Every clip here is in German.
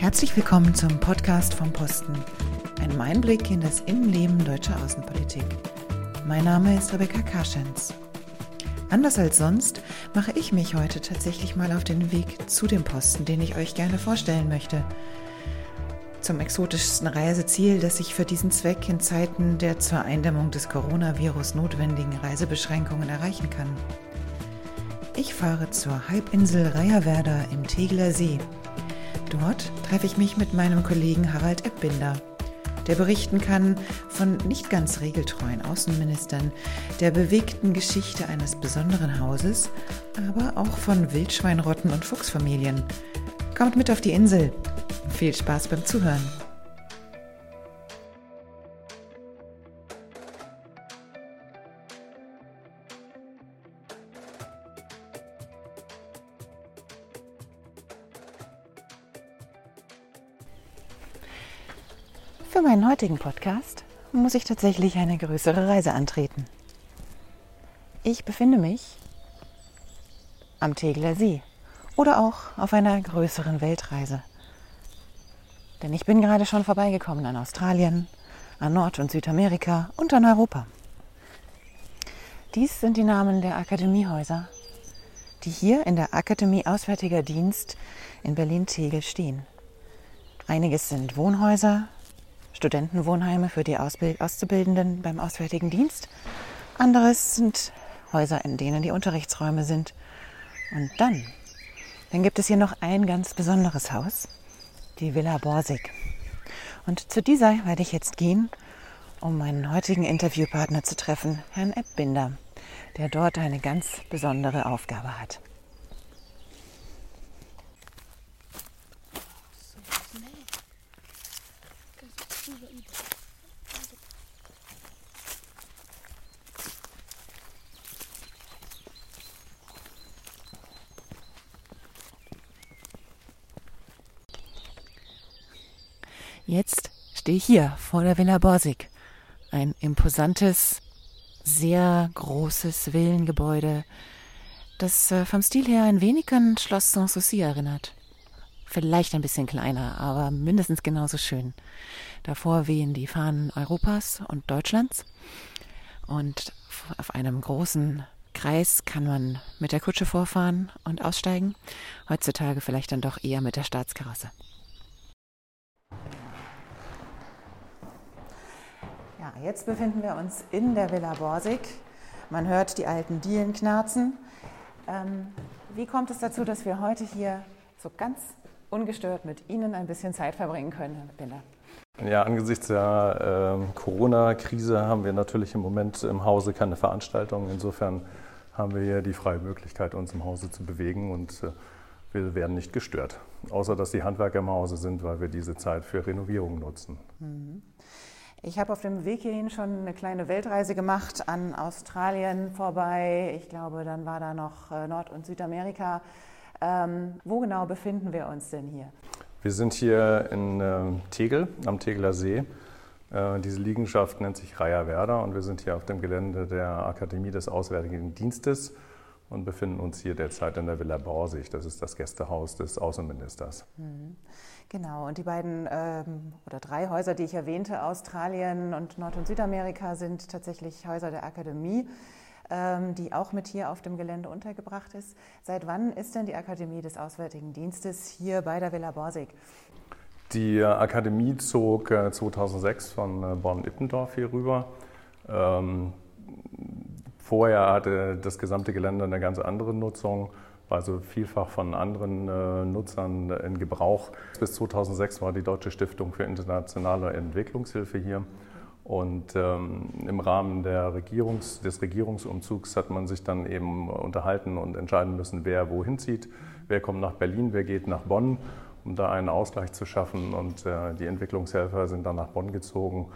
Herzlich willkommen zum Podcast vom Posten, einem Einblick in das Innenleben deutscher Außenpolitik. Mein Name ist Rebecca Karschens. Anders als sonst mache ich mich heute tatsächlich mal auf den Weg zu dem Posten, den ich euch gerne vorstellen möchte. Zum exotischsten Reiseziel, das sich für diesen Zweck in Zeiten der zur Eindämmung des Coronavirus notwendigen Reisebeschränkungen erreichen kann. Ich fahre zur Halbinsel Reiherwerder im Tegeler See. Dort treffe ich mich mit meinem Kollegen Harald Eppbinder, der berichten kann von nicht ganz regeltreuen Außenministern, der bewegten Geschichte eines besonderen Hauses, aber auch von Wildschweinrotten und Fuchsfamilien. Kommt mit auf die Insel. Viel Spaß beim Zuhören. Für meinen heutigen Podcast muss ich tatsächlich eine größere Reise antreten. Ich befinde mich am Tegeler See oder auch auf einer größeren Weltreise. Denn ich bin gerade schon vorbeigekommen an Australien, an Nord- und Südamerika und an Europa. Dies sind die Namen der Akademiehäuser, die hier in der Akademie Auswärtiger Dienst in Berlin-Tegel stehen. Einiges sind Wohnhäuser, Studentenwohnheime für die Auszubildenden beim Auswärtigen Dienst. Anderes sind Häuser, in denen die Unterrichtsräume sind. Und dann gibt es hier noch ein ganz besonderes Haus, die Villa Borsig. Und zu dieser werde ich jetzt gehen, um meinen heutigen Interviewpartner zu treffen, Herrn Eppbinder, der dort eine ganz besondere Aufgabe hat. Jetzt stehe ich hier vor der Villa Borsig, ein imposantes, sehr großes Villengebäude, das vom Stil her ein wenig an Schloss Sanssouci erinnert. Vielleicht ein bisschen kleiner, aber mindestens genauso schön. Davor wehen die Fahnen Europas und Deutschlands und auf einem großen Kreis kann man mit der Kutsche vorfahren und aussteigen, heutzutage vielleicht dann doch eher mit der Staatskarosse. Jetzt befinden wir uns in der Villa Borsig. Man hört die alten Dielen knarzen. Wie kommt es dazu, dass wir heute hier so ganz ungestört mit Ihnen ein bisschen Zeit verbringen können, Herr Binder? Ja, angesichts der Corona-Krise haben wir natürlich im Moment im Hause keine Veranstaltungen. Insofern haben wir hier die freie Möglichkeit, uns im Hause zu bewegen und wir werden nicht gestört. Außer, dass die Handwerker im Hause sind, weil wir diese Zeit für Renovierung nutzen. Mhm. Ich habe auf dem Weg hierhin schon eine kleine Weltreise gemacht, an Australien vorbei. Ich glaube, dann war da noch Nord- und Südamerika. Wo genau befinden wir uns denn hier? Wir sind hier in Tegel, am Tegeler See. Diese Liegenschaft nennt sich Reiherwerder und wir sind hier auf dem Gelände der Akademie des Auswärtigen Dienstes und befinden uns hier derzeit in der Villa Borsig. Das ist das Gästehaus des Außenministers. Mhm. Genau, und die beiden oder drei Häuser, die ich erwähnte, Australien und Nord- und Südamerika, sind tatsächlich Häuser der Akademie, die auch mit hier auf dem Gelände untergebracht ist. Seit wann ist denn die Akademie des Auswärtigen Dienstes hier bei der Villa Borsig? Die Akademie zog 2006 von Bonn-Ippendorf hier rüber. Vorher hatte das gesamte Gelände eine ganz andere Nutzung. Also vielfach von anderen Nutzern in Gebrauch. Bis 2006 war die Deutsche Stiftung für internationale Entwicklungshilfe hier. Und im Rahmen des Regierungsumzugs hat man sich dann eben unterhalten und entscheiden müssen, wer wohin zieht, wer kommt nach Berlin, wer geht nach Bonn, um da einen Ausgleich zu schaffen. Und die Entwicklungshelfer sind dann nach Bonn gezogen.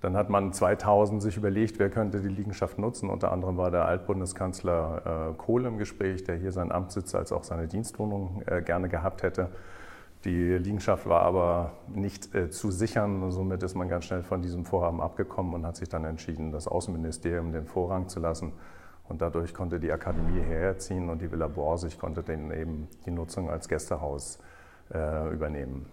Dann hat man 2000 sich überlegt, wer könnte die Liegenschaft nutzen. Unter anderem war der Altbundeskanzler Kohl im Gespräch, der hier seinen Amtssitz als auch seine Dienstwohnung gerne gehabt hätte. Die Liegenschaft war aber nicht zu sichern. Somit ist man ganz schnell von diesem Vorhaben abgekommen und hat sich dann entschieden, das Außenministerium den Vorrang zu lassen. Und dadurch konnte die Akademie herziehen und die Villa Borsig konnte dann eben die Nutzung als Gästehaus übernehmen.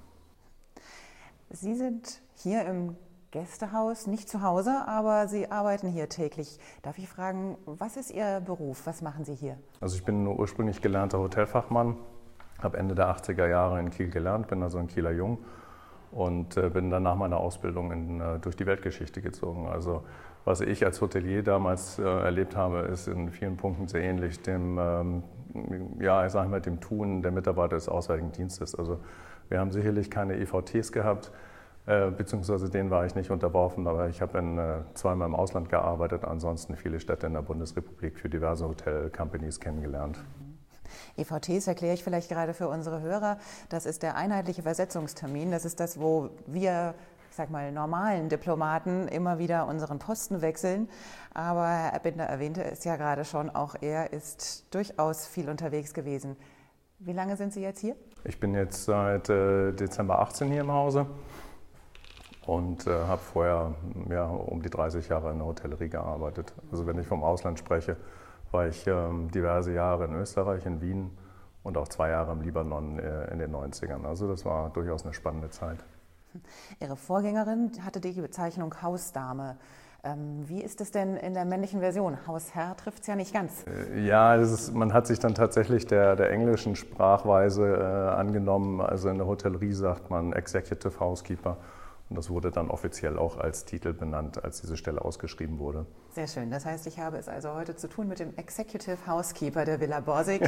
Sie sind hier im Gästehaus, nicht zu Hause, aber Sie arbeiten hier täglich. Darf ich fragen, was ist Ihr Beruf? Was machen Sie hier? Also ich bin ursprünglich gelernter Hotelfachmann, habe Ende der 80er Jahre in Kiel gelernt, bin also ein Kieler Jung und bin dann nach meiner Ausbildung durch die Weltgeschichte gezogen. Also was ich als Hotelier damals erlebt habe, ist in vielen Punkten sehr ähnlich dem Tun der Mitarbeiter des Auswärtigen Dienstes. Also wir haben sicherlich keine EVTs gehabt, beziehungsweise denen war ich nicht unterworfen, aber ich habe zweimal im Ausland gearbeitet, ansonsten viele Städte in der Bundesrepublik für diverse Hotel-Companies kennengelernt. EVTs erkläre ich vielleicht gerade für unsere Hörer. Das ist der einheitliche Versetzungstermin. Das ist das, wo wir, ich sag mal, normalen Diplomaten immer wieder unseren Posten wechseln. Aber Herr Eppbinder erwähnte es ja gerade schon, auch er ist durchaus viel unterwegs gewesen. Wie lange sind Sie jetzt hier? Ich bin jetzt seit Dezember 18 hier im Hause und habe vorher um die 30 Jahre in der Hotellerie gearbeitet. Also wenn ich vom Ausland spreche, war ich diverse Jahre in Österreich, in Wien und auch 2 Jahre im Libanon in den 90ern. Also das war durchaus eine spannende Zeit. Ihre Vorgängerin hatte die Bezeichnung Hausdame. Wie ist es denn in der männlichen Version? Hausherr trifft es ja nicht ganz. Ja, man hat sich dann tatsächlich der englischen Sprachweise angenommen. Also in der Hotellerie sagt man Executive Housekeeper. Und das wurde dann offiziell auch als Titel benannt, als diese Stelle ausgeschrieben wurde. Sehr schön. Das heißt, ich habe es also heute zu tun mit dem Executive Housekeeper der Villa Borsig.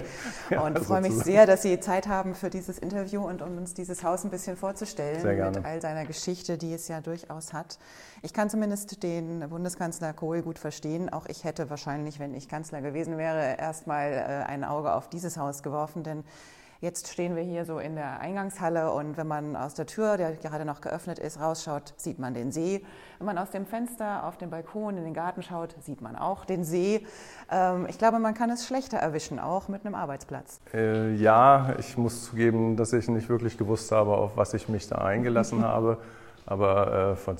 Ja, und freue mich sehr, dass Sie Zeit haben für dieses Interview und um uns dieses Haus ein bisschen vorzustellen. Sehr gerne. Mit all seiner Geschichte, die es ja durchaus hat. Ich kann zumindest den Bundeskanzler Kohl gut verstehen. Auch ich hätte wahrscheinlich, wenn ich Kanzler gewesen wäre, erst mal ein Auge auf dieses Haus geworfen, denn jetzt stehen wir hier so in der Eingangshalle und wenn man aus der Tür, die gerade noch geöffnet ist, rausschaut, sieht man den See. Wenn man aus dem Fenster auf den Balkon in den Garten schaut, sieht man auch den See. Ich glaube, man kann es schlechter erwischen, auch mit einem Arbeitsplatz. Ja, ich muss zugeben, dass ich nicht wirklich gewusst habe, auf was ich mich da eingelassen habe. Aber von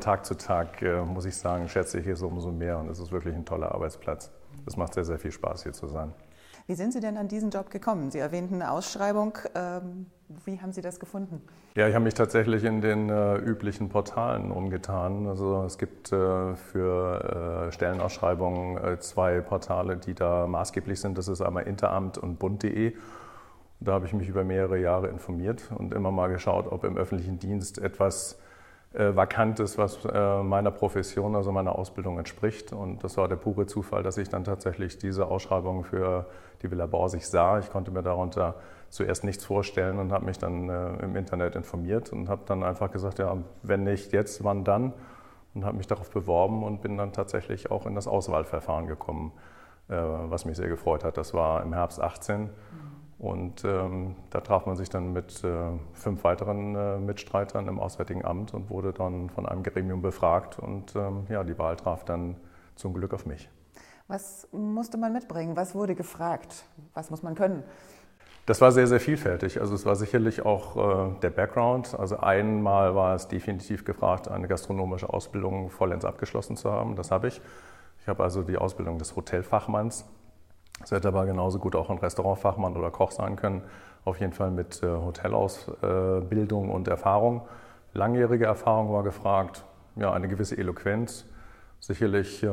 Tag zu Tag, muss ich sagen, schätze ich es umso mehr und es ist wirklich ein toller Arbeitsplatz. Es macht sehr, sehr viel Spaß, hier zu sein. Wie sind Sie denn an diesen Job gekommen? Sie erwähnten eine Ausschreibung. Wie haben Sie das gefunden? Ja, ich habe mich tatsächlich in den üblichen Portalen umgetan. Also es gibt für Stellenausschreibungen 2 Portale, die da maßgeblich sind. Das ist einmal Interamt und bund.de. Da habe ich mich über mehrere Jahre informiert und immer mal geschaut, ob im öffentlichen Dienst etwas vakant ist, was meiner Profession, also meiner Ausbildung entspricht. Und das war der pure Zufall, dass ich dann tatsächlich diese Ausschreibung für die Villa Borsig sah. Ich konnte mir darunter zuerst nichts vorstellen und habe mich dann im Internet informiert und habe dann einfach gesagt, ja, wenn nicht jetzt, wann dann? Und habe mich darauf beworben und bin dann tatsächlich auch in das Auswahlverfahren gekommen, was mich sehr gefreut hat. Das war im Herbst 18. Und da traf man sich dann mit 5 weiteren Mitstreitern im Auswärtigen Amt und wurde dann von einem Gremium befragt. Und die Wahl traf dann zum Glück auf mich. Was musste man mitbringen? Was wurde gefragt? Was muss man können? Das war sehr, sehr vielfältig. Also es war sicherlich auch der Background. Also einmal war es definitiv gefragt, eine gastronomische Ausbildung vollends abgeschlossen zu haben. Das habe ich. Ich habe also die Ausbildung des Hotelfachmanns. Es hätte aber genauso gut auch ein Restaurantfachmann oder Koch sein können. Auf jeden Fall mit Hotelausbildung und Erfahrung. Langjährige Erfahrung war gefragt, ja, eine gewisse Eloquenz. Sicherlich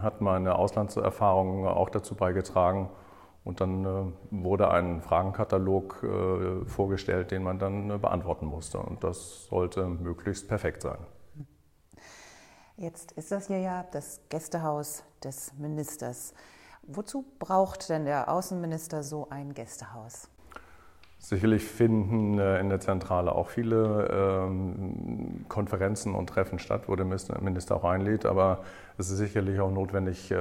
hat meine Auslandserfahrung auch dazu beigetragen. Und dann wurde ein Fragenkatalog vorgestellt, den man dann beantworten musste. Und das sollte möglichst perfekt sein. Jetzt ist das hier ja das Gästehaus des Ministers. Wozu braucht denn der Außenminister so ein Gästehaus? Sicherlich finden in der Zentrale auch viele Konferenzen und Treffen statt, wo der Minister auch einlädt. Aber es ist sicherlich auch notwendig,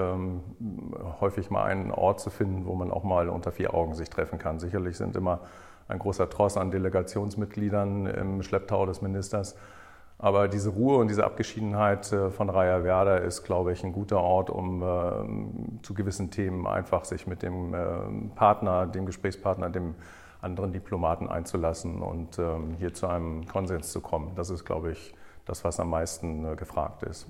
häufig mal einen Ort zu finden, wo man auch mal unter 4 Augen sich treffen kann. Sicherlich sind immer ein großer Tross an Delegationsmitgliedern im Schlepptau des Ministers. Aber diese Ruhe und diese Abgeschiedenheit von Reiherwerder ist, glaube ich, ein guter Ort, um zu gewissen Themen einfach sich mit dem Partner, dem Gesprächspartner, dem anderen Diplomaten einzulassen und hier zu einem Konsens zu kommen. Das ist, glaube ich, das, was am meisten gefragt ist.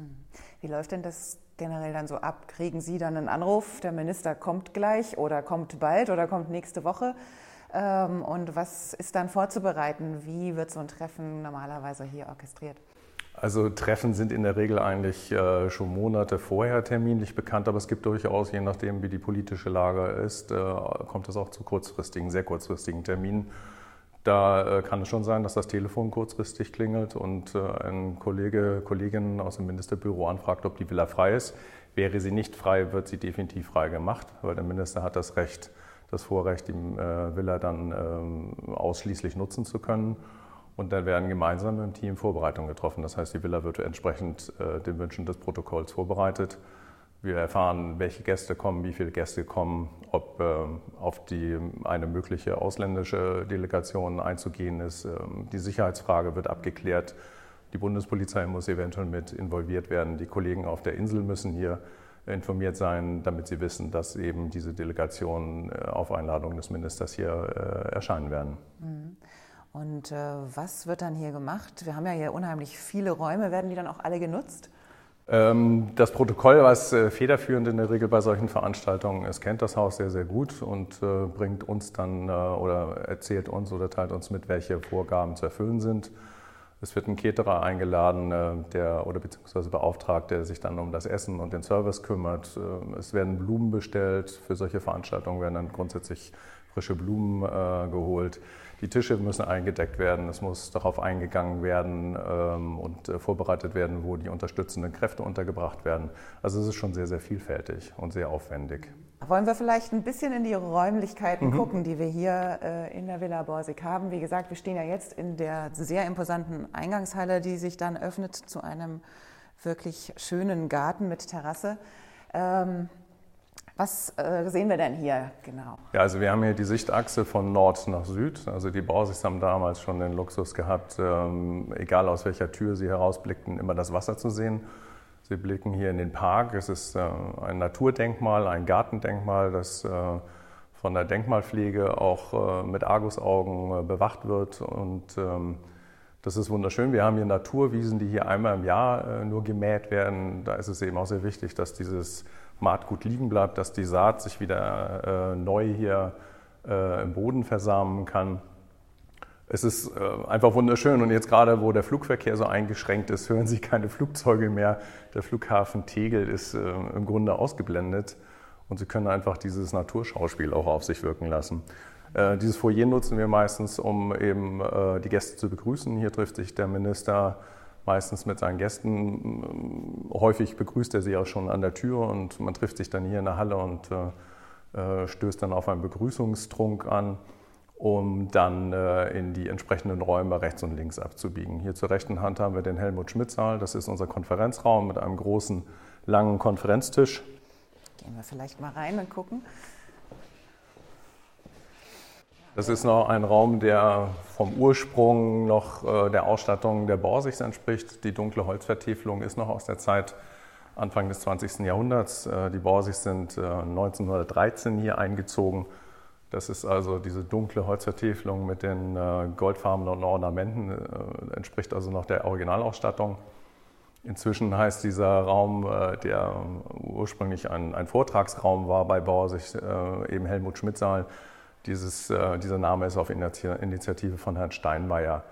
Wie läuft denn das generell dann so ab? Kriegen Sie dann einen Anruf, der Minister kommt gleich oder kommt bald oder kommt nächste Woche? Und was ist dann vorzubereiten? Wie wird so ein Treffen normalerweise hier orchestriert? Also Treffen sind in der Regel eigentlich schon Monate vorher terminlich bekannt, aber es gibt durchaus, je nachdem wie die politische Lage ist, kommt es auch zu kurzfristigen, sehr kurzfristigen Terminen. Da kann es schon sein, dass das Telefon kurzfristig klingelt und ein Kollege, Kollegin aus dem Ministerbüro anfragt, ob die Villa frei ist. Wäre sie nicht frei, wird sie definitiv frei gemacht, weil der Minister hat das Recht, das Vorrecht, die Villa dann ausschließlich nutzen zu können. Und dann werden gemeinsam im Team Vorbereitungen getroffen. Das heißt, die Villa wird entsprechend den Wünschen des Protokolls vorbereitet. Wir erfahren, welche Gäste kommen, wie viele Gäste kommen, ob auf eine mögliche ausländische Delegation einzugehen ist. Die Sicherheitsfrage wird abgeklärt. Die Bundespolizei muss eventuell mit involviert werden. Die Kollegen auf der Insel müssen hier informiert sein, damit sie wissen, dass eben diese Delegationen auf Einladung des Ministers hier erscheinen werden. Mhm. Und was wird dann hier gemacht? Wir haben ja hier unheimlich viele Räume. Werden die dann auch alle genutzt? Das Protokoll, was federführend in der Regel bei solchen Veranstaltungen ist, kennt das Haus sehr, sehr gut und bringt uns dann oder erzählt uns oder teilt uns mit, welche Vorgaben zu erfüllen sind. Es wird ein Caterer eingeladen, beziehungsweise beauftragt, der sich dann um das Essen und den Service kümmert. Es werden Blumen bestellt. Für solche Veranstaltungen werden dann grundsätzlich frische Blumen geholt. Die Tische müssen eingedeckt werden, es muss darauf eingegangen werden und vorbereitet werden, wo die unterstützenden Kräfte untergebracht werden. Also es ist schon sehr, sehr vielfältig und sehr aufwendig. Wollen wir vielleicht ein bisschen in die Räumlichkeiten gucken, die wir hier in der Villa Borsig haben. Wie gesagt, wir stehen ja jetzt in der sehr imposanten Eingangshalle, die sich dann öffnet zu einem wirklich schönen Garten mit Terrasse. Was sehen wir denn hier genau? Ja, also wir haben hier die Sichtachse von Nord nach Süd. Also die Borsigs haben damals schon den Luxus gehabt, egal aus welcher Tür sie herausblickten, immer das Wasser zu sehen. Sie blicken hier in den Park. Es ist ein Naturdenkmal, ein Gartendenkmal, das von der Denkmalpflege auch mit Argusaugen bewacht wird. Und das ist wunderschön. Wir haben hier Naturwiesen, die hier einmal im Jahr nur gemäht werden. Da ist es eben auch sehr wichtig, dass dieses Maat gut liegen bleibt, dass die Saat sich wieder neu hier im Boden versamen kann. Es ist einfach wunderschön und jetzt gerade, wo der Flugverkehr so eingeschränkt ist, hören Sie keine Flugzeuge mehr. Der Flughafen Tegel ist im Grunde ausgeblendet und Sie können einfach dieses Naturschauspiel auch auf sich wirken lassen. Dieses Foyer nutzen wir meistens, um eben die Gäste zu begrüßen. Hier trifft sich der Minister meistens mit seinen Gästen. Häufig begrüßt er sie auch schon an der Tür und man trifft sich dann hier in der Halle und stößt dann auf einen Begrüßungstrunk an, um dann in die entsprechenden Räume rechts und links abzubiegen. Hier zur rechten Hand haben wir den Helmut-Schmidt-Saal. Das ist unser Konferenzraum mit einem großen, langen Konferenztisch. Gehen wir vielleicht mal rein und gucken. Das ist noch ein Raum, der vom Ursprung noch der Ausstattung der Borsigs entspricht. Die dunkle Holzvertäfelung ist noch aus der Zeit Anfang des 20. Jahrhunderts. Die Borsigs sind 1913 hier eingezogen. Das ist also diese dunkle Holzvertäfelung mit den goldfarbenen Ornamenten, entspricht also noch der Originalausstattung. Inzwischen heißt dieser Raum, der ursprünglich ein Vortragsraum war bei Borsig, eben Helmut-Schmidt-Saal. Dieser Name ist auf Initiative von Herrn Steinmeier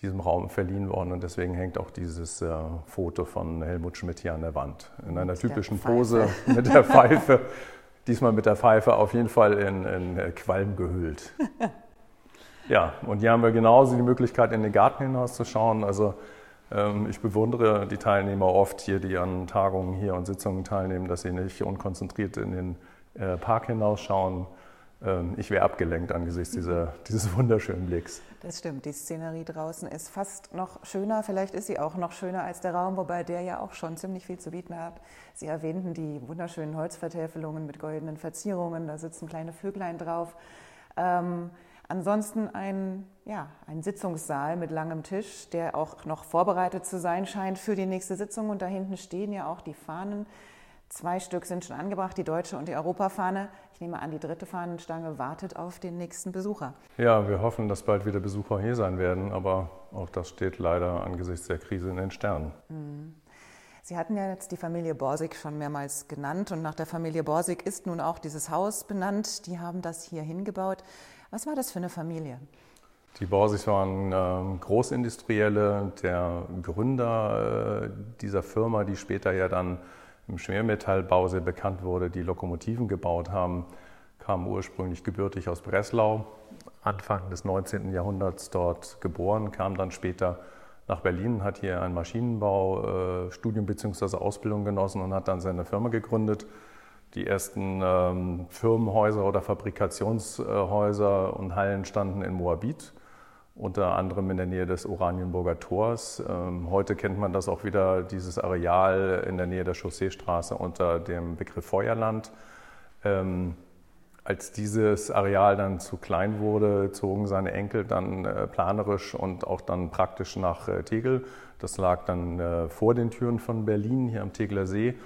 diesem Raum verliehen worden und deswegen hängt auch dieses Foto von Helmut Schmidt hier an der Wand. In einer typischen Pose mit der Pfeife, diesmal mit der Pfeife auf jeden Fall in Qualm gehüllt. Ja, und hier haben wir genauso die Möglichkeit, in den Garten hinauszuschauen. Also ich bewundere die Teilnehmer oft hier, die an Tagungen hier und Sitzungen teilnehmen, dass sie nicht unkonzentriert in den Park hinausschauen. Ich wäre abgelenkt angesichts dieses wunderschönen Blicks. Das stimmt, die Szenerie draußen ist fast noch schöner, vielleicht ist sie auch noch schöner als der Raum, wobei der ja auch schon ziemlich viel zu bieten hat. Sie erwähnten die wunderschönen Holzvertäfelungen mit goldenen Verzierungen, da sitzen kleine Vöglein drauf. Ansonsten ein Sitzungssaal mit langem Tisch, der auch noch vorbereitet zu sein scheint für die nächste Sitzung. Und da hinten stehen ja auch die Fahnen. 2 Stück sind schon angebracht, die deutsche und die Europafahne. Ich nehme an, die dritte Fahnenstange wartet auf den nächsten Besucher. Ja, wir hoffen, dass bald wieder Besucher hier sein werden, aber auch das steht leider angesichts der Krise in den Sternen. Sie hatten ja jetzt die Familie Borsig schon mehrmals genannt und nach der Familie Borsig ist nun auch dieses Haus benannt. Die haben das hier hingebaut. Was war das für eine Familie? Die Borsigs waren Großindustrielle. Der Gründer dieser Firma, die später ja dann im Schwermetallbau sehr bekannt wurde, die Lokomotiven gebaut haben, kam ursprünglich gebürtig aus Breslau, Anfang des 19. Jahrhunderts dort geboren, kam dann später nach Berlin, hat hier ein Maschinenbaustudium bzw. Ausbildung genossen und hat dann seine Firma gegründet. Die ersten Firmenhäuser oder Fabrikationshäuser und Hallen standen in Moabit, unter anderem in der Nähe des Oranienburger Tors. Heute kennt man das auch wieder, dieses Areal in der Nähe der Chausseestraße unter dem Begriff Feuerland. Als dieses Areal dann zu klein wurde, zogen seine Enkel dann planerisch und auch dann praktisch nach Tegel. Das lag dann vor den Türen von Berlin, hier am Tegeler See.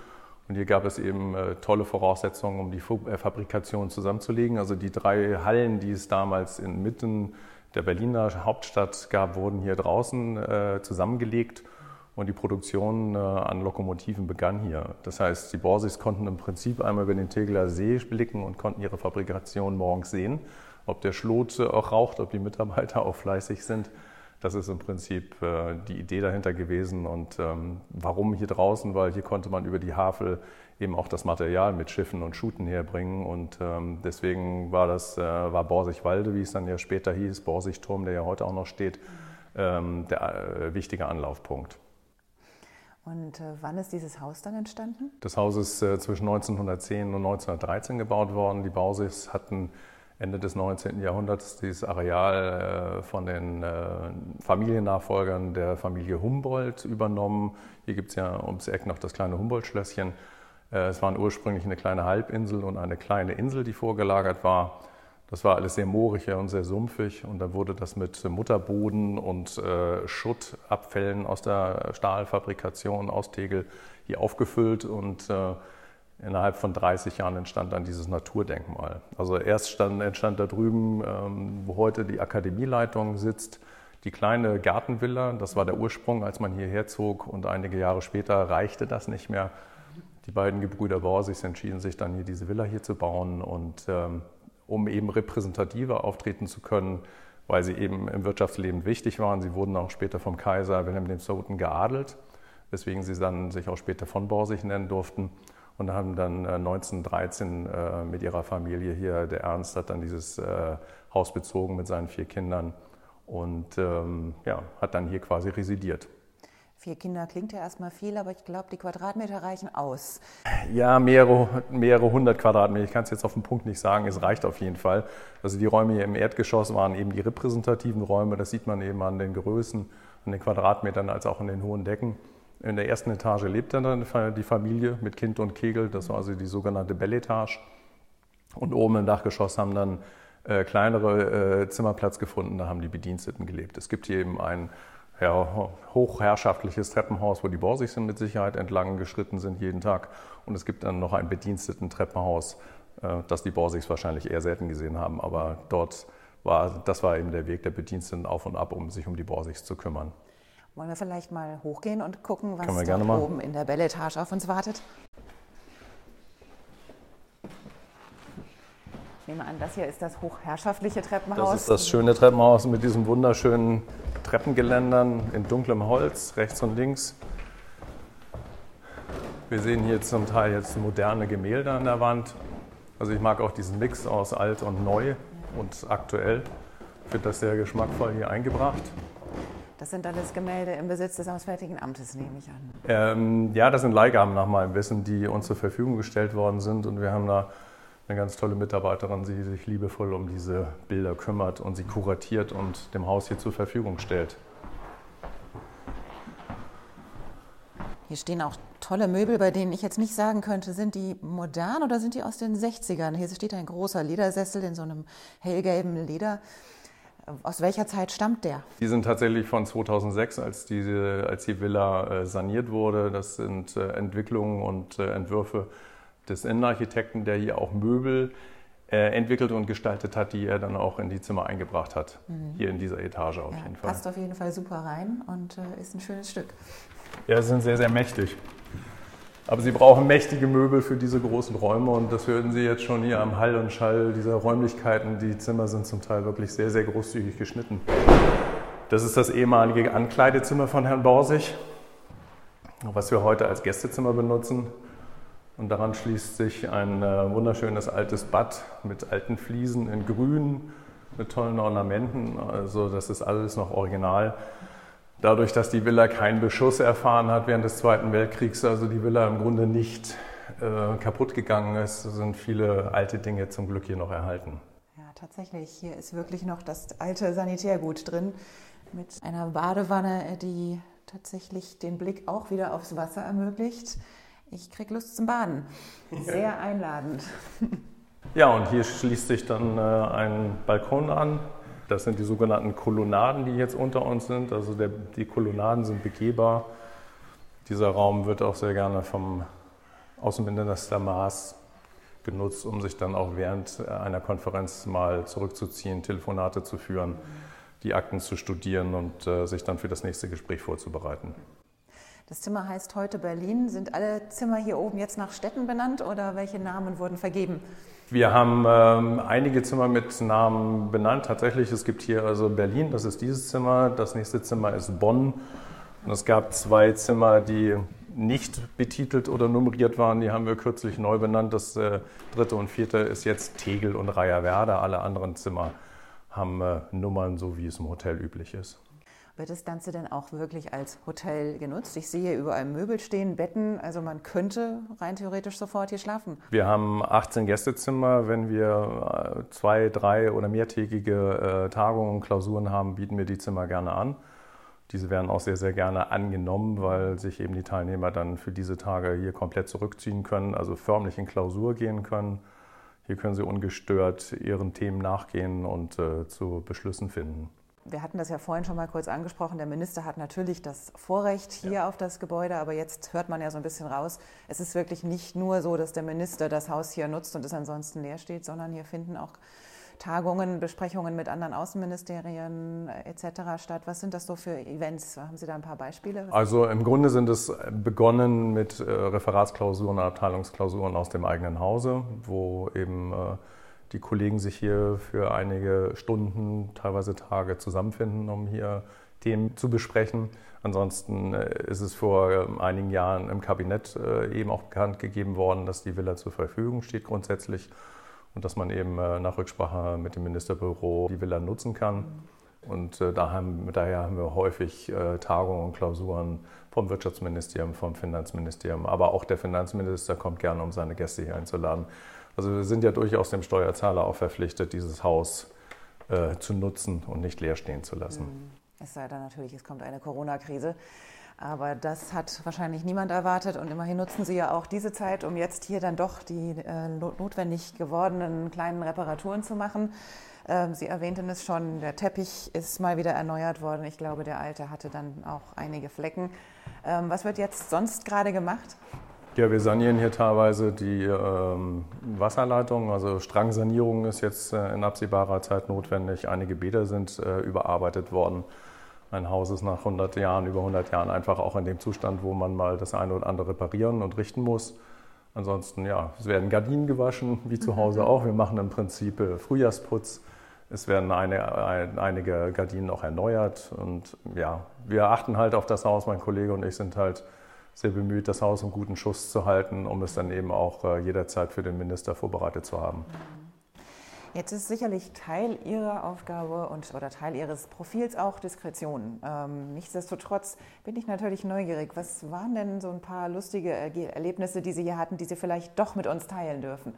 Und hier gab es eben tolle Voraussetzungen, um die Fabrikation zusammenzulegen. Also die drei Hallen, die es damals inmitten der Berliner Hauptstadt gab, wurden hier draußen zusammengelegt und die Produktion an Lokomotiven begann hier. Das heißt, die Borsigs konnten im Prinzip einmal über den Tegeler See blicken und konnten ihre Fabrikation morgens sehen. Ob der Schlot auch raucht, ob die Mitarbeiter auch fleißig sind, das ist im Prinzip die Idee dahinter gewesen. Und warum hier draußen? Weil hier konnte man über die Havel eben auch das Material mit Schiffen und Schuten herbringen. Und deswegen war Borsigwalde, wie es dann ja später hieß, Borsigturm, der ja heute auch noch steht, der wichtige Anlaufpunkt. Und wann ist dieses Haus dann entstanden? Das Haus ist zwischen 1910 und 1913 gebaut worden. Die Borsigs hatten Ende des 19. Jahrhunderts dieses Areal von den Familiennachfolgern der Familie Humboldt übernommen. Hier gibt es ja ums Eck noch das kleine Humboldt-Schlösschen. Es waren ursprünglich eine kleine Halbinsel und eine kleine Insel, die vorgelagert war. Das war alles sehr moorig und sehr sumpfig. Und dann wurde das mit Mutterboden und Schuttabfällen aus der Stahlfabrikation aus Tegel hier aufgefüllt und innerhalb von 30 Jahren entstand dann dieses Naturdenkmal. Also erst entstand da drüben, wo heute die Akademieleitung sitzt, die kleine Gartenvilla. Das war der Ursprung, als man hierher zog, und einige Jahre später reichte das nicht mehr. Die beiden Gebrüder Borsigs entschieden sich dann, hier diese Villa hier zu bauen, und um eben repräsentativer auftreten zu können, weil sie eben im Wirtschaftsleben wichtig waren. Sie wurden auch später vom Kaiser Wilhelm II. Geadelt, weswegen sie dann sich auch später von Borsig nennen durften. Und haben dann 1913 mit ihrer Familie hier, der Ernst hat dann dieses Haus bezogen mit seinen 4 Kindern und hat dann hier quasi residiert. 4 Kinder klingt ja erstmal viel, aber ich glaube, die Quadratmeter reichen aus. Ja, mehrere 100 Quadratmeter, ich kann es jetzt auf den Punkt nicht sagen, es reicht auf jeden Fall. Also die Räume hier im Erdgeschoss waren eben die repräsentativen Räume, das sieht man eben an den Größen, an den Quadratmetern als auch an den hohen Decken. In der ersten Etage lebte dann die Familie mit Kind und Kegel, das war also die sogenannte Belletage. Und oben im Dachgeschoss haben dann kleinere Zimmer Platz gefunden, da haben die Bediensteten gelebt. Es gibt hier eben ein hochherrschaftliches Treppenhaus, wo die Borsigs mit Sicherheit entlang geschritten sind jeden Tag. Und es gibt dann noch ein Bediensteten-Treppenhaus, das die Borsigs wahrscheinlich eher selten gesehen haben. Aber das war eben der Weg der Bediensteten auf und ab, um sich um die Borsigs zu kümmern. Wollen wir vielleicht mal hochgehen und gucken, was oben in der Belletage auf uns wartet? Ich nehme an, das hier ist das hochherrschaftliche Treppenhaus. Das ist das schöne Treppenhaus mit diesen wunderschönen Treppengeländern in dunklem Holz, rechts und links. Wir sehen hier zum Teil jetzt moderne Gemälde an der Wand. Also ich mag auch diesen Mix aus alt und neu und aktuell. Ich finde das sehr geschmackvoll hier eingebracht. Das sind alles Gemälde im Besitz des Auswärtigen Amtes, nehme ich an. Ja, das sind Leihgaben nach meinem Wissen, die uns zur Verfügung gestellt worden sind. Und wir haben da eine ganz tolle Mitarbeiterin, die sich liebevoll um diese Bilder kümmert und sie kuratiert und dem Haus hier zur Verfügung stellt. Hier stehen auch tolle Möbel, bei denen ich jetzt nicht sagen könnte, sind die modern oder sind die aus den 60ern? Hier steht ein großer Ledersessel in so einem hellgelben Leder. Aus welcher Zeit stammt der? Die sind tatsächlich von 2006, als die Villa saniert wurde. Das sind Entwicklungen und Entwürfe des Innenarchitekten, der hier auch Möbel entwickelt und gestaltet hat, die er dann auch in die Zimmer eingebracht hat. Mhm. Hier in dieser Etage auf jeden Fall. Passt auf jeden Fall super rein und ist ein schönes Stück. Ja, sie sind sehr, sehr mächtig. Aber sie brauchen mächtige Möbel für diese großen Räume und das hören Sie jetzt schon hier am Hall und Schall dieser Räumlichkeiten. Die Zimmer sind zum Teil wirklich sehr, sehr großzügig geschnitten. Das ist das ehemalige Ankleidezimmer von Herrn Borsig, was wir heute als Gästezimmer benutzen. Und daran schließt sich ein wunderschönes altes Bad mit alten Fliesen in Grün, mit tollen Ornamenten. Also das ist alles noch original. Dadurch, dass die Villa keinen Beschuss erfahren hat während des Zweiten Weltkriegs, also die Villa im Grunde nicht kaputt gegangen ist, sind viele alte Dinge zum Glück hier noch erhalten. Ja, tatsächlich. Hier ist wirklich noch das alte Sanitärgut drin mit einer Badewanne, die tatsächlich den Blick auch wieder aufs Wasser ermöglicht. Ich krieg Lust zum Baden. Sehr einladend. Ja, und hier schließt sich dann ein Balkon an. Das sind die sogenannten Kolonnaden, die jetzt unter uns sind. Also die Kolonnaden sind begehbar. Dieser Raum wird auch sehr gerne vom Außenminister Maas genutzt, um sich dann auch während einer Konferenz mal zurückzuziehen, Telefonate zu führen, die Akten zu studieren und sich dann für das nächste Gespräch vorzubereiten. Das Zimmer heißt heute Berlin. Sind alle Zimmer hier oben jetzt nach Städten benannt oder welche Namen wurden vergeben? Wir haben einige Zimmer mit Namen benannt. Tatsächlich, es gibt hier also Berlin, das ist dieses Zimmer. Das nächste Zimmer ist Bonn. Und es gab zwei Zimmer, die nicht betitelt oder nummeriert waren. Die haben wir kürzlich neu benannt. Das dritte und vierte ist jetzt Tegel und Reiherwerder. Alle anderen Zimmer haben Nummern, so wie es im Hotel üblich ist. Wird das Ganze denn auch wirklich als Hotel genutzt? Ich sehe überall Möbel stehen, Betten, also man könnte rein theoretisch sofort hier schlafen. Wir haben 18 Gästezimmer. Wenn wir 2-, 3- oder mehrtägige Tagungen und Klausuren haben, bieten wir die Zimmer gerne an. Diese werden auch sehr, sehr gerne angenommen, weil sich eben die Teilnehmer dann für diese Tage hier komplett zurückziehen können, also förmlich in Klausur gehen können. Hier können sie ungestört ihren Themen nachgehen und zu Beschlüssen finden. Wir hatten das ja vorhin schon mal kurz angesprochen, der Minister hat natürlich das Vorrecht hier auf das Gebäude, aber jetzt hört man ja so ein bisschen raus, es ist wirklich nicht nur so, dass der Minister das Haus hier nutzt und es ansonsten leer steht, sondern hier finden auch Tagungen, Besprechungen mit anderen Außenministerien etc. statt. Was sind das so für Events? Haben Sie da ein paar Beispiele? Also im Grunde sind es begonnen mit Referatsklausuren, Abteilungsklausuren aus dem eigenen Hause, wo eben die Kollegen sich hier für einige Stunden, teilweise Tage zusammenfinden, um hier Themen zu besprechen. Ansonsten ist es vor einigen Jahren im Kabinett eben auch bekannt gegeben worden, dass die Villa zur Verfügung steht grundsätzlich und dass man eben nach Rücksprache mit dem Ministerbüro die Villa nutzen kann. Und daher haben wir häufig Tagungen und Klausuren vom Wirtschaftsministerium, vom Finanzministerium. Aber auch der Finanzminister kommt gerne, um seine Gäste hier einzuladen. Also wir sind ja durchaus dem Steuerzahler auch verpflichtet, dieses Haus zu nutzen und nicht leer stehen zu lassen. Es sei denn natürlich, es kommt eine Corona-Krise. Aber das hat wahrscheinlich niemand erwartet. Und immerhin nutzen Sie ja auch diese Zeit, um jetzt hier dann doch die notwendig gewordenen kleinen Reparaturen zu machen. Sie erwähnten es schon, der Teppich ist mal wieder erneuert worden. Ich glaube, der alte hatte dann auch einige Flecken. Was wird jetzt sonst gerade gemacht? Ja, wir sanieren hier teilweise die Wasserleitungen, also Strangsanierung ist jetzt in absehbarer Zeit notwendig. Einige Bäder sind überarbeitet worden. Ein Haus ist nach 100 Jahren, über 100 Jahren einfach auch in dem Zustand, wo man mal das eine oder andere reparieren und richten muss. Ansonsten, ja, es werden Gardinen gewaschen, wie zu Hause auch. Wir machen im Prinzip Frühjahrsputz. Es werden einige Gardinen auch erneuert. Und ja, wir achten halt auf das Haus. Mein Kollege und ich sind halt sehr bemüht, das Haus im guten Schuss zu halten, um es dann eben auch jederzeit für den Minister vorbereitet zu haben. Jetzt ist sicherlich Teil Ihrer Aufgabe oder Teil Ihres Profils auch Diskretion. Nichtsdestotrotz bin ich natürlich neugierig. Was waren denn so ein paar lustige Erlebnisse, die Sie hier hatten, die Sie vielleicht doch mit uns teilen dürfen?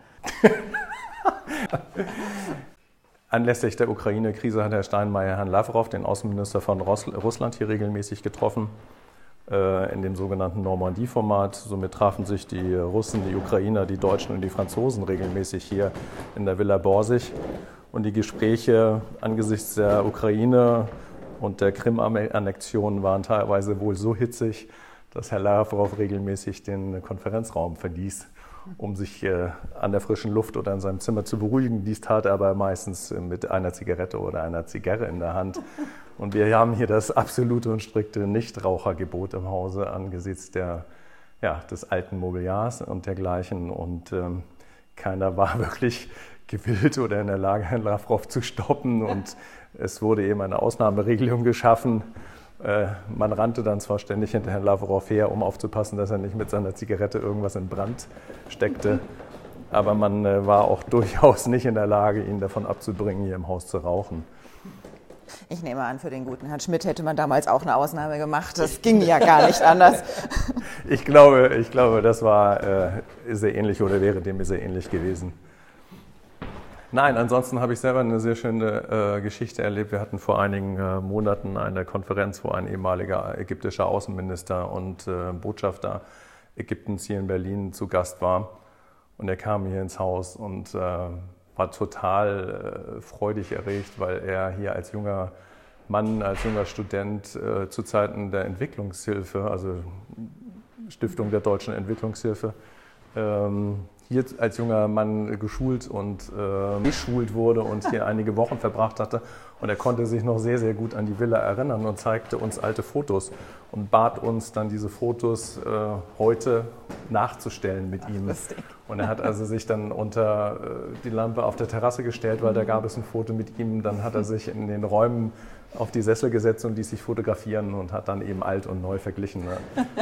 Anlässlich der Ukraine-Krise hat Herr Steinmeier Herrn Lavrov, den Außenminister von Russland, hier regelmäßig getroffen. In dem sogenannten Normandie-Format. Somit trafen sich die Russen, die Ukrainer, die Deutschen und die Franzosen regelmäßig hier in der Villa Borsig. Und die Gespräche angesichts der Ukraine und der Krim-Annexion waren teilweise wohl so hitzig, dass Herr Lavrov regelmäßig den Konferenzraum verließ, um sich an der frischen Luft oder in seinem Zimmer zu beruhigen. Dies tat er aber meistens mit einer Zigarette oder einer Zigarre in der Hand. Und wir haben hier das absolute und strikte Nichtrauchergebot im Hause angesichts der ja, des alten Mobiliars und dergleichen. Und keiner war wirklich gewillt oder in der Lage, Herrn Lavrov zu stoppen. Und es wurde eben eine Ausnahmeregelung geschaffen. Man rannte dann zwar ständig hinter Herrn Lavrov her, um aufzupassen, dass er nicht mit seiner Zigarette irgendwas in Brand steckte. Aber man war auch durchaus nicht in der Lage, ihn davon abzubringen, hier im Haus zu rauchen. Ich nehme an, für den guten Herrn Schmidt hätte man damals auch eine Ausnahme gemacht. Das ging ja gar nicht anders. Ich glaube, das war sehr ähnlich oder wäre dem sehr ähnlich gewesen. Nein, ansonsten habe ich selber eine sehr schöne Geschichte erlebt. Wir hatten vor einigen Monaten eine Konferenz, wo ein ehemaliger ägyptischer Außenminister und Botschafter Ägyptens hier in Berlin zu Gast war. Und er kam hier ins Haus und war total freudig erregt, weil er hier als junger Mann, als junger Student zu Zeiten der Entwicklungshilfe, also Stiftung der Deutschen Entwicklungshilfe, hier als junger Mann geschult und geschult wurde und hier einige Wochen verbracht hatte. Und er konnte sich noch sehr, sehr gut an die Villa erinnern und zeigte uns alte Fotos und bat uns dann, diese Fotos heute nachzustellen mit ihm. Lustig. Und er hat also sich dann unter die Lampe auf der Terrasse gestellt, weil da gab es ein Foto mit ihm. Dann hat er sich in den Räumen auf die Sessel gesetzt und ließ sich fotografieren und hat dann eben alt und neu verglichen.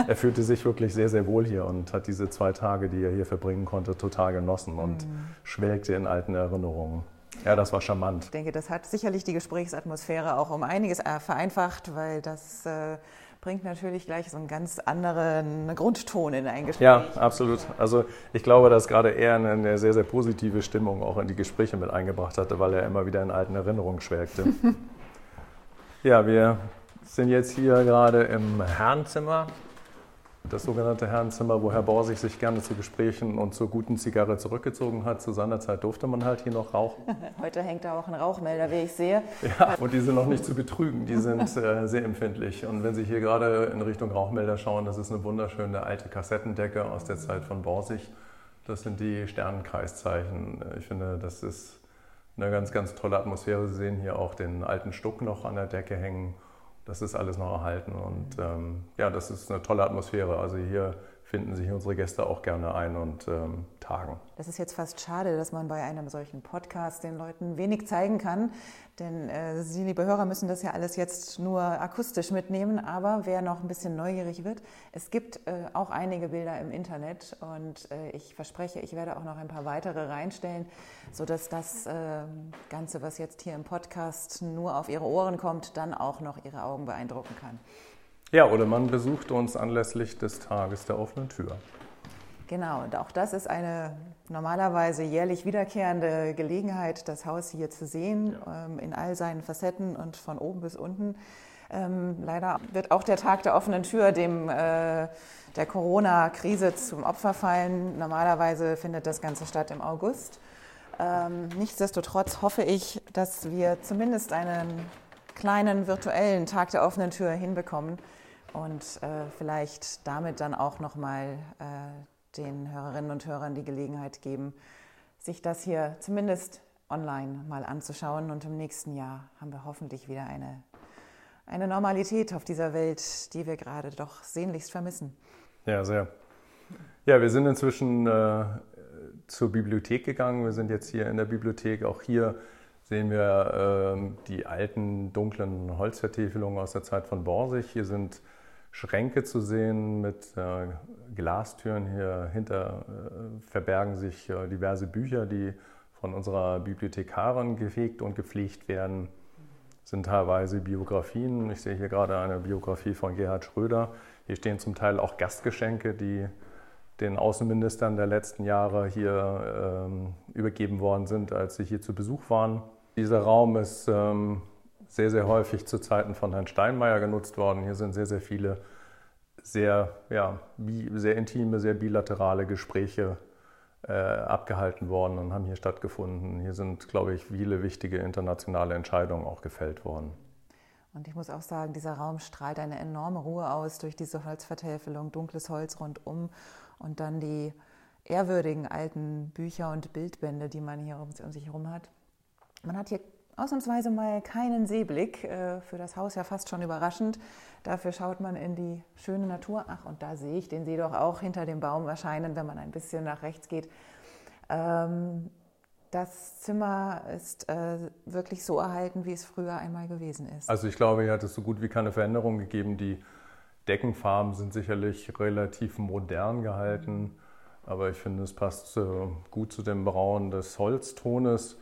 Er fühlte sich wirklich sehr, sehr wohl hier und hat diese 2 Tage, die er hier verbringen konnte, total genossen und schwelgte in alten Erinnerungen. Ja, das war charmant. Ich denke, das hat sicherlich die Gesprächsatmosphäre auch um einiges vereinfacht, weil das bringt natürlich gleich so einen ganz anderen Grundton in ein Gespräch. Ja, absolut. Also ich glaube, dass gerade er eine sehr, sehr positive Stimmung auch in die Gespräche mit eingebracht hatte, weil er immer wieder in alten Erinnerungen schwelgte. Ja, wir sind jetzt hier gerade im Herrenzimmer, das sogenannte Herrenzimmer, wo Herr Borsig sich gerne zu Gesprächen und zur guten Zigarre zurückgezogen hat. Zu seiner Zeit durfte man halt hier noch rauchen. Heute hängt da auch ein Rauchmelder, wie ich sehe. Ja, und die sind noch nicht zu betrügen, die sind sehr empfindlich. Und wenn Sie hier gerade in Richtung Rauchmelder schauen, das ist eine wunderschöne alte Kassettendecke aus der Zeit von Borsig. Das sind die Sternenkreiszeichen. Ich finde, das ist eine ganz, ganz tolle Atmosphäre. Sie sehen hier auch den alten Stuck noch an der Decke hängen. Das ist alles noch erhalten und ja, das ist eine tolle Atmosphäre. Also hier finden sich unsere Gäste auch gerne ein und tagen. Das ist jetzt fast schade, dass man bei einem solchen Podcast den Leuten wenig zeigen kann, denn Sie, liebe Hörer, müssen das ja alles jetzt nur akustisch mitnehmen, aber wer noch ein bisschen neugierig wird, es gibt auch einige Bilder im Internet und ich verspreche, ich werde auch noch ein paar weitere reinstellen, sodass das Ganze, was jetzt hier im Podcast nur auf Ihre Ohren kommt, dann auch noch Ihre Augen beeindrucken kann. Ja, oder man besucht uns anlässlich des Tages der offenen Tür. Genau, und auch das ist eine normalerweise jährlich wiederkehrende Gelegenheit, das Haus hier zu sehen, ja, in all seinen Facetten und von oben bis unten. Leider wird auch der Tag der offenen Tür dem der Corona-Krise zum Opfer fallen. Normalerweise findet das Ganze statt im August. Nichtsdestotrotz hoffe ich, dass wir zumindest einen kleinen virtuellen Tag der offenen Tür hinbekommen und vielleicht damit dann auch nochmal den Hörerinnen und Hörern die Gelegenheit geben, sich das hier zumindest online mal anzuschauen. Und im nächsten Jahr haben wir hoffentlich wieder eine Normalität auf dieser Welt, die wir gerade doch sehnlichst vermissen. Ja, sehr. Ja, wir sind inzwischen zur Bibliothek gegangen. Wir sind jetzt hier in der Bibliothek. Auch hier sehen wir die alten, dunklen Holzvertäfelungen aus der Zeit von Borsig. Hier sind Schränke zu sehen mit Glastüren. Hier hinter verbergen sich diverse Bücher, die von unserer Bibliothekarin gehegt und gepflegt werden. Das sind teilweise Biografien. Ich sehe hier gerade eine Biografie von Gerhard Schröder. Hier stehen zum Teil auch Gastgeschenke, die den Außenministern der letzten Jahre hier übergeben worden sind, als sie hier zu Besuch waren. Dieser Raum ist sehr, sehr häufig zu Zeiten von Herrn Steinmeier genutzt worden. Hier sind sehr, sehr viele sehr intime, sehr bilaterale Gespräche abgehalten worden und haben hier stattgefunden. Hier sind, glaube ich, viele wichtige internationale Entscheidungen auch gefällt worden. Und ich muss auch sagen, dieser Raum strahlt eine enorme Ruhe aus durch diese Holzvertäfelung, dunkles Holz rundum und dann die ehrwürdigen alten Bücher und Bildbände, die man hier um sich herum hat. Man hat hier ausnahmsweise mal keinen Seeblick, für das Haus ja fast schon überraschend. Dafür schaut man in die schöne Natur. Ach, und da sehe ich den See doch auch hinter dem Baum erscheinen, wenn man ein bisschen nach rechts geht. Das Zimmer ist wirklich so erhalten, wie es früher einmal gewesen ist. Also ich glaube, hier hat es so gut wie keine Veränderung gegeben. Die Deckenfarben sind sicherlich relativ modern gehalten, aber ich finde, es passt gut zu dem Braun des Holztones.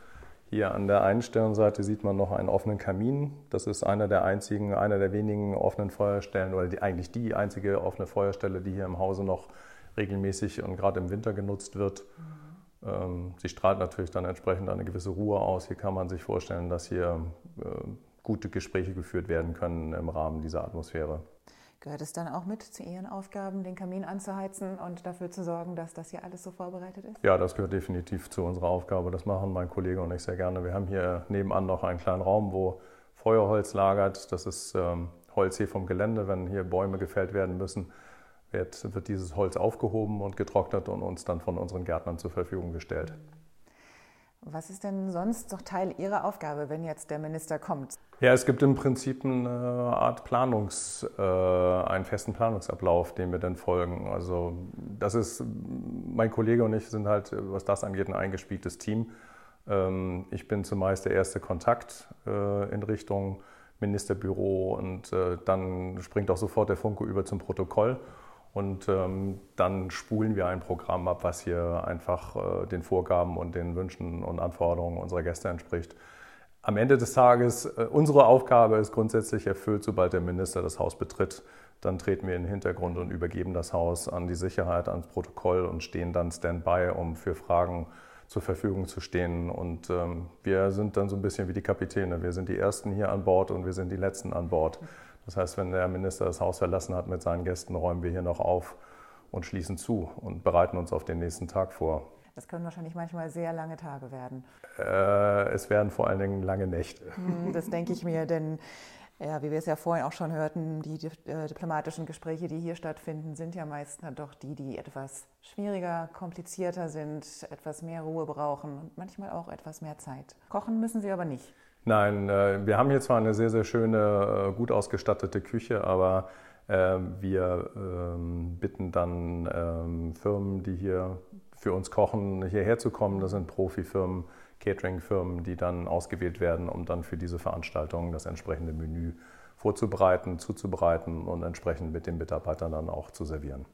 Hier an der einen Stirnseite sieht man noch einen offenen Kamin. Das ist einer der wenigen offenen Feuerstellen, oder eigentlich die einzige offene Feuerstelle, die hier im Hause noch regelmäßig und gerade im Winter genutzt wird. Sie strahlt natürlich dann entsprechend eine gewisse Ruhe aus. Hier kann man sich vorstellen, dass hier gute Gespräche geführt werden können im Rahmen dieser Atmosphäre. Gehört es dann auch mit zu Ihren Aufgaben, den Kamin anzuheizen und dafür zu sorgen, dass das hier alles so vorbereitet ist? Ja, das gehört definitiv zu unserer Aufgabe. Das machen mein Kollege und ich sehr gerne. Wir haben hier nebenan noch einen kleinen Raum, wo Feuerholz lagert. Das ist Holz hier vom Gelände. Wenn hier Bäume gefällt werden müssen, wird dieses Holz aufgehoben und getrocknet und uns dann von unseren Gärtnern zur Verfügung gestellt. Was ist denn sonst noch Teil Ihrer Aufgabe, wenn jetzt der Minister kommt? Ja, es gibt im Prinzip eine Art einen festen Planungsablauf, dem wir dann folgen. Also das ist, mein Kollege und ich sind halt, was das angeht, ein eingespieltes Team. Ich bin zumeist der erste Kontakt in Richtung Ministerbüro und dann springt auch sofort der Funke über zum Protokoll. Und dann spulen wir ein Programm ab, was hier einfach den Vorgaben und den Wünschen und Anforderungen unserer Gäste entspricht. Am Ende des Tages, unsere Aufgabe ist grundsätzlich erfüllt, sobald der Minister das Haus betritt. Dann treten wir in den Hintergrund und übergeben das Haus an die Sicherheit, ans Protokoll und stehen dann Standby, um für Fragen zur Verfügung zu stehen. Und wir sind dann so ein bisschen wie die Kapitäne. Wir sind die Ersten hier an Bord und wir sind die Letzten an Bord. Das heißt, wenn der Minister das Haus verlassen hat mit seinen Gästen, räumen wir hier noch auf und schließen zu und bereiten uns auf den nächsten Tag vor. Das können wahrscheinlich manchmal sehr lange Tage werden. Es werden vor allen Dingen lange Nächte. Das denke ich mir, denn ja, wie wir es ja vorhin auch schon hörten, die diplomatischen Gespräche, die hier stattfinden, sind ja meist doch die etwas schwieriger, komplizierter sind, etwas mehr Ruhe brauchen und manchmal auch etwas mehr Zeit. Kochen müssen sie aber nicht. Nein, wir haben hier zwar eine sehr, sehr schöne, gut ausgestattete Küche, aber wir bitten dann Firmen, die hier für uns kochen, hierher zu kommen. Das sind Profifirmen, Cateringfirmen, die dann ausgewählt werden, um dann für diese Veranstaltung das entsprechende Menü vorzubereiten, zuzubereiten und entsprechend mit den Mitarbeitern dann auch zu servieren.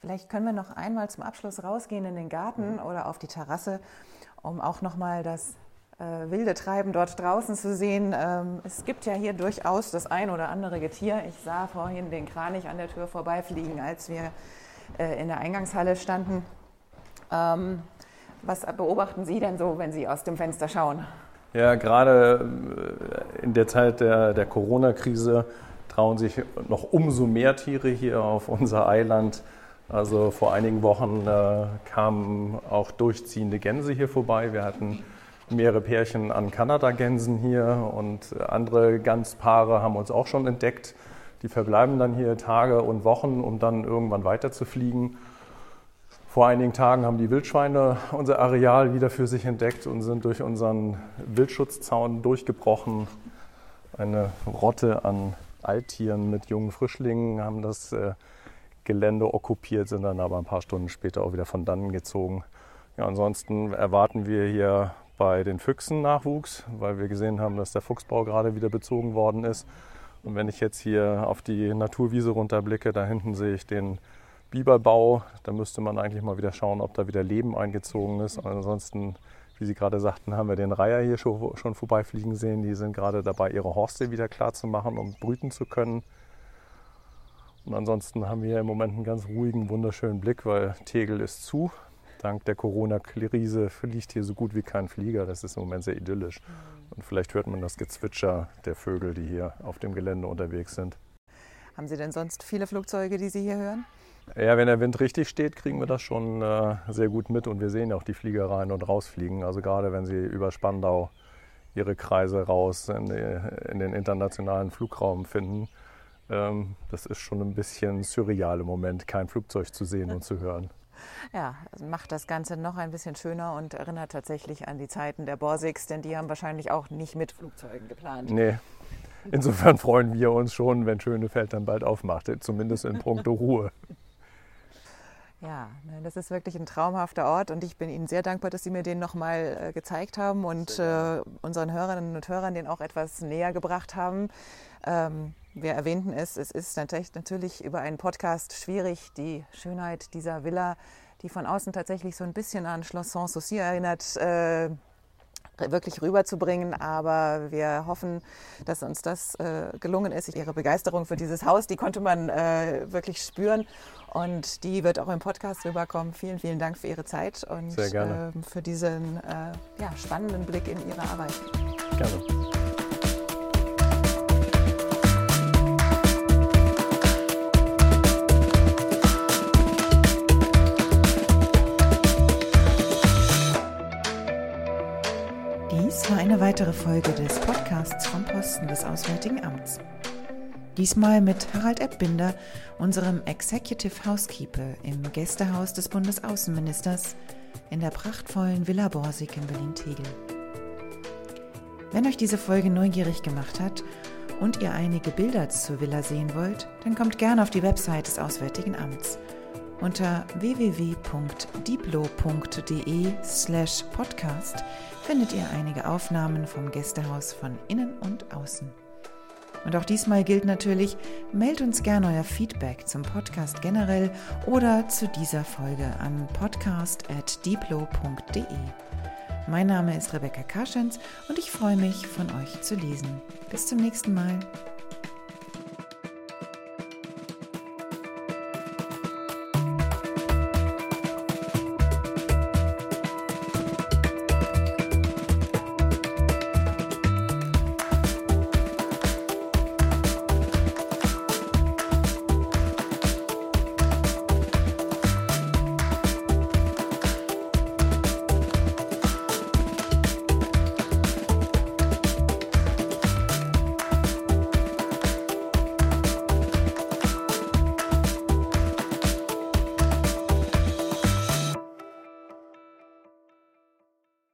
Vielleicht können wir noch einmal zum Abschluss rausgehen in den Garten oder auf die Terrasse, um auch nochmal das wilde Treiben dort draußen zu sehen. Es gibt ja hier durchaus das ein oder andere Getier. Ich sah vorhin den Kranich an der Tür vorbeifliegen, als wir in der Eingangshalle standen. Was beobachten Sie denn so, wenn Sie aus dem Fenster schauen? Ja, gerade in der Zeit der Corona-Krise trauen sich noch umso mehr Tiere hier auf unser Eiland. Also vor einigen Wochen kamen auch durchziehende Gänse hier vorbei. Wir hatten mehrere Pärchen an Kanadagänsen hier und andere Ganzpaare haben uns auch schon entdeckt. Die verbleiben dann hier Tage und Wochen, um dann irgendwann weiterzufliegen. Vor einigen Tagen haben die Wildschweine unser Areal wieder für sich entdeckt und sind durch unseren Wildschutzzaun durchgebrochen. Eine Rotte an Alttieren mit jungen Frischlingen haben das Gelände okkupiert, sind dann aber ein paar Stunden später auch wieder von dannen gezogen. Ja, ansonsten erwarten wir hier bei den Füchsen Nachwuchs, weil wir gesehen haben, dass der Fuchsbau gerade wieder bezogen worden ist. Und wenn ich jetzt hier auf die Naturwiese runterblicke, da hinten sehe ich den Biberbau. Da müsste man eigentlich mal wieder schauen, ob da wieder Leben eingezogen ist. Und ansonsten, wie Sie gerade sagten, haben wir den Reiher hier schon vorbeifliegen sehen. Die sind gerade dabei, ihre Horste wieder klar zu machen, um brüten zu können. Und ansonsten haben wir hier im Moment einen ganz ruhigen, wunderschönen Blick, weil Tegel ist zu. Dank der Corona-Krise fliegt hier so gut wie kein Flieger. Das ist im Moment sehr idyllisch. Und vielleicht hört man das Gezwitscher der Vögel, die hier auf dem Gelände unterwegs sind. Haben Sie denn sonst viele Flugzeuge, die Sie hier hören? Ja, wenn der Wind richtig steht, kriegen wir das schon sehr gut mit. Und wir sehen auch die Flieger rein und rausfliegen. Also gerade wenn sie über Spandau ihre Kreise raus in den internationalen Flugraum finden. Das ist schon ein bisschen surreal im Moment, kein Flugzeug zu sehen und zu hören. Ja, macht das Ganze noch ein bisschen schöner und erinnert tatsächlich an die Zeiten der Borsigs, denn die haben wahrscheinlich auch nicht mit Flugzeugen geplant. Nee. Insofern freuen wir uns schon, wenn Schönefeld dann bald aufmacht, zumindest in puncto Ruhe. Ja, das ist wirklich ein traumhafter Ort und ich bin Ihnen sehr dankbar, dass Sie mir den nochmal gezeigt haben und unseren Hörerinnen und Hörern den auch etwas näher gebracht haben. Wir erwähnten es ist natürlich über einen Podcast schwierig, die Schönheit dieser Villa, die von außen tatsächlich so ein bisschen an Schloss Sanssouci erinnert, wirklich rüberzubringen, aber wir hoffen, dass uns das gelungen ist. Ihre Begeisterung für dieses Haus, die konnte man wirklich spüren und die wird auch im Podcast rüberkommen. Vielen, vielen Dank für Ihre Zeit und für diesen spannenden Blick in Ihre Arbeit. Gerne. Eine weitere Folge des Podcasts vom Posten des Auswärtigen Amts. Diesmal mit Harald Eppbinder, unserem Executive Housekeeper im Gästehaus des Bundesaußenministers in der prachtvollen Villa Borsig in Berlin-Tegel. Wenn euch diese Folge neugierig gemacht hat und ihr einige Bilder zur Villa sehen wollt, dann kommt gerne auf die Website des Auswärtigen Amts unter www.diplo.de/podcast. Findet ihr einige Aufnahmen vom Gästehaus von innen und außen. Und auch diesmal gilt natürlich, meldet uns gerne euer Feedback zum Podcast generell oder zu dieser Folge an podcast@diplo.de. Mein Name ist Rebecca Karschens und ich freue mich, von euch zu lesen. Bis zum nächsten Mal.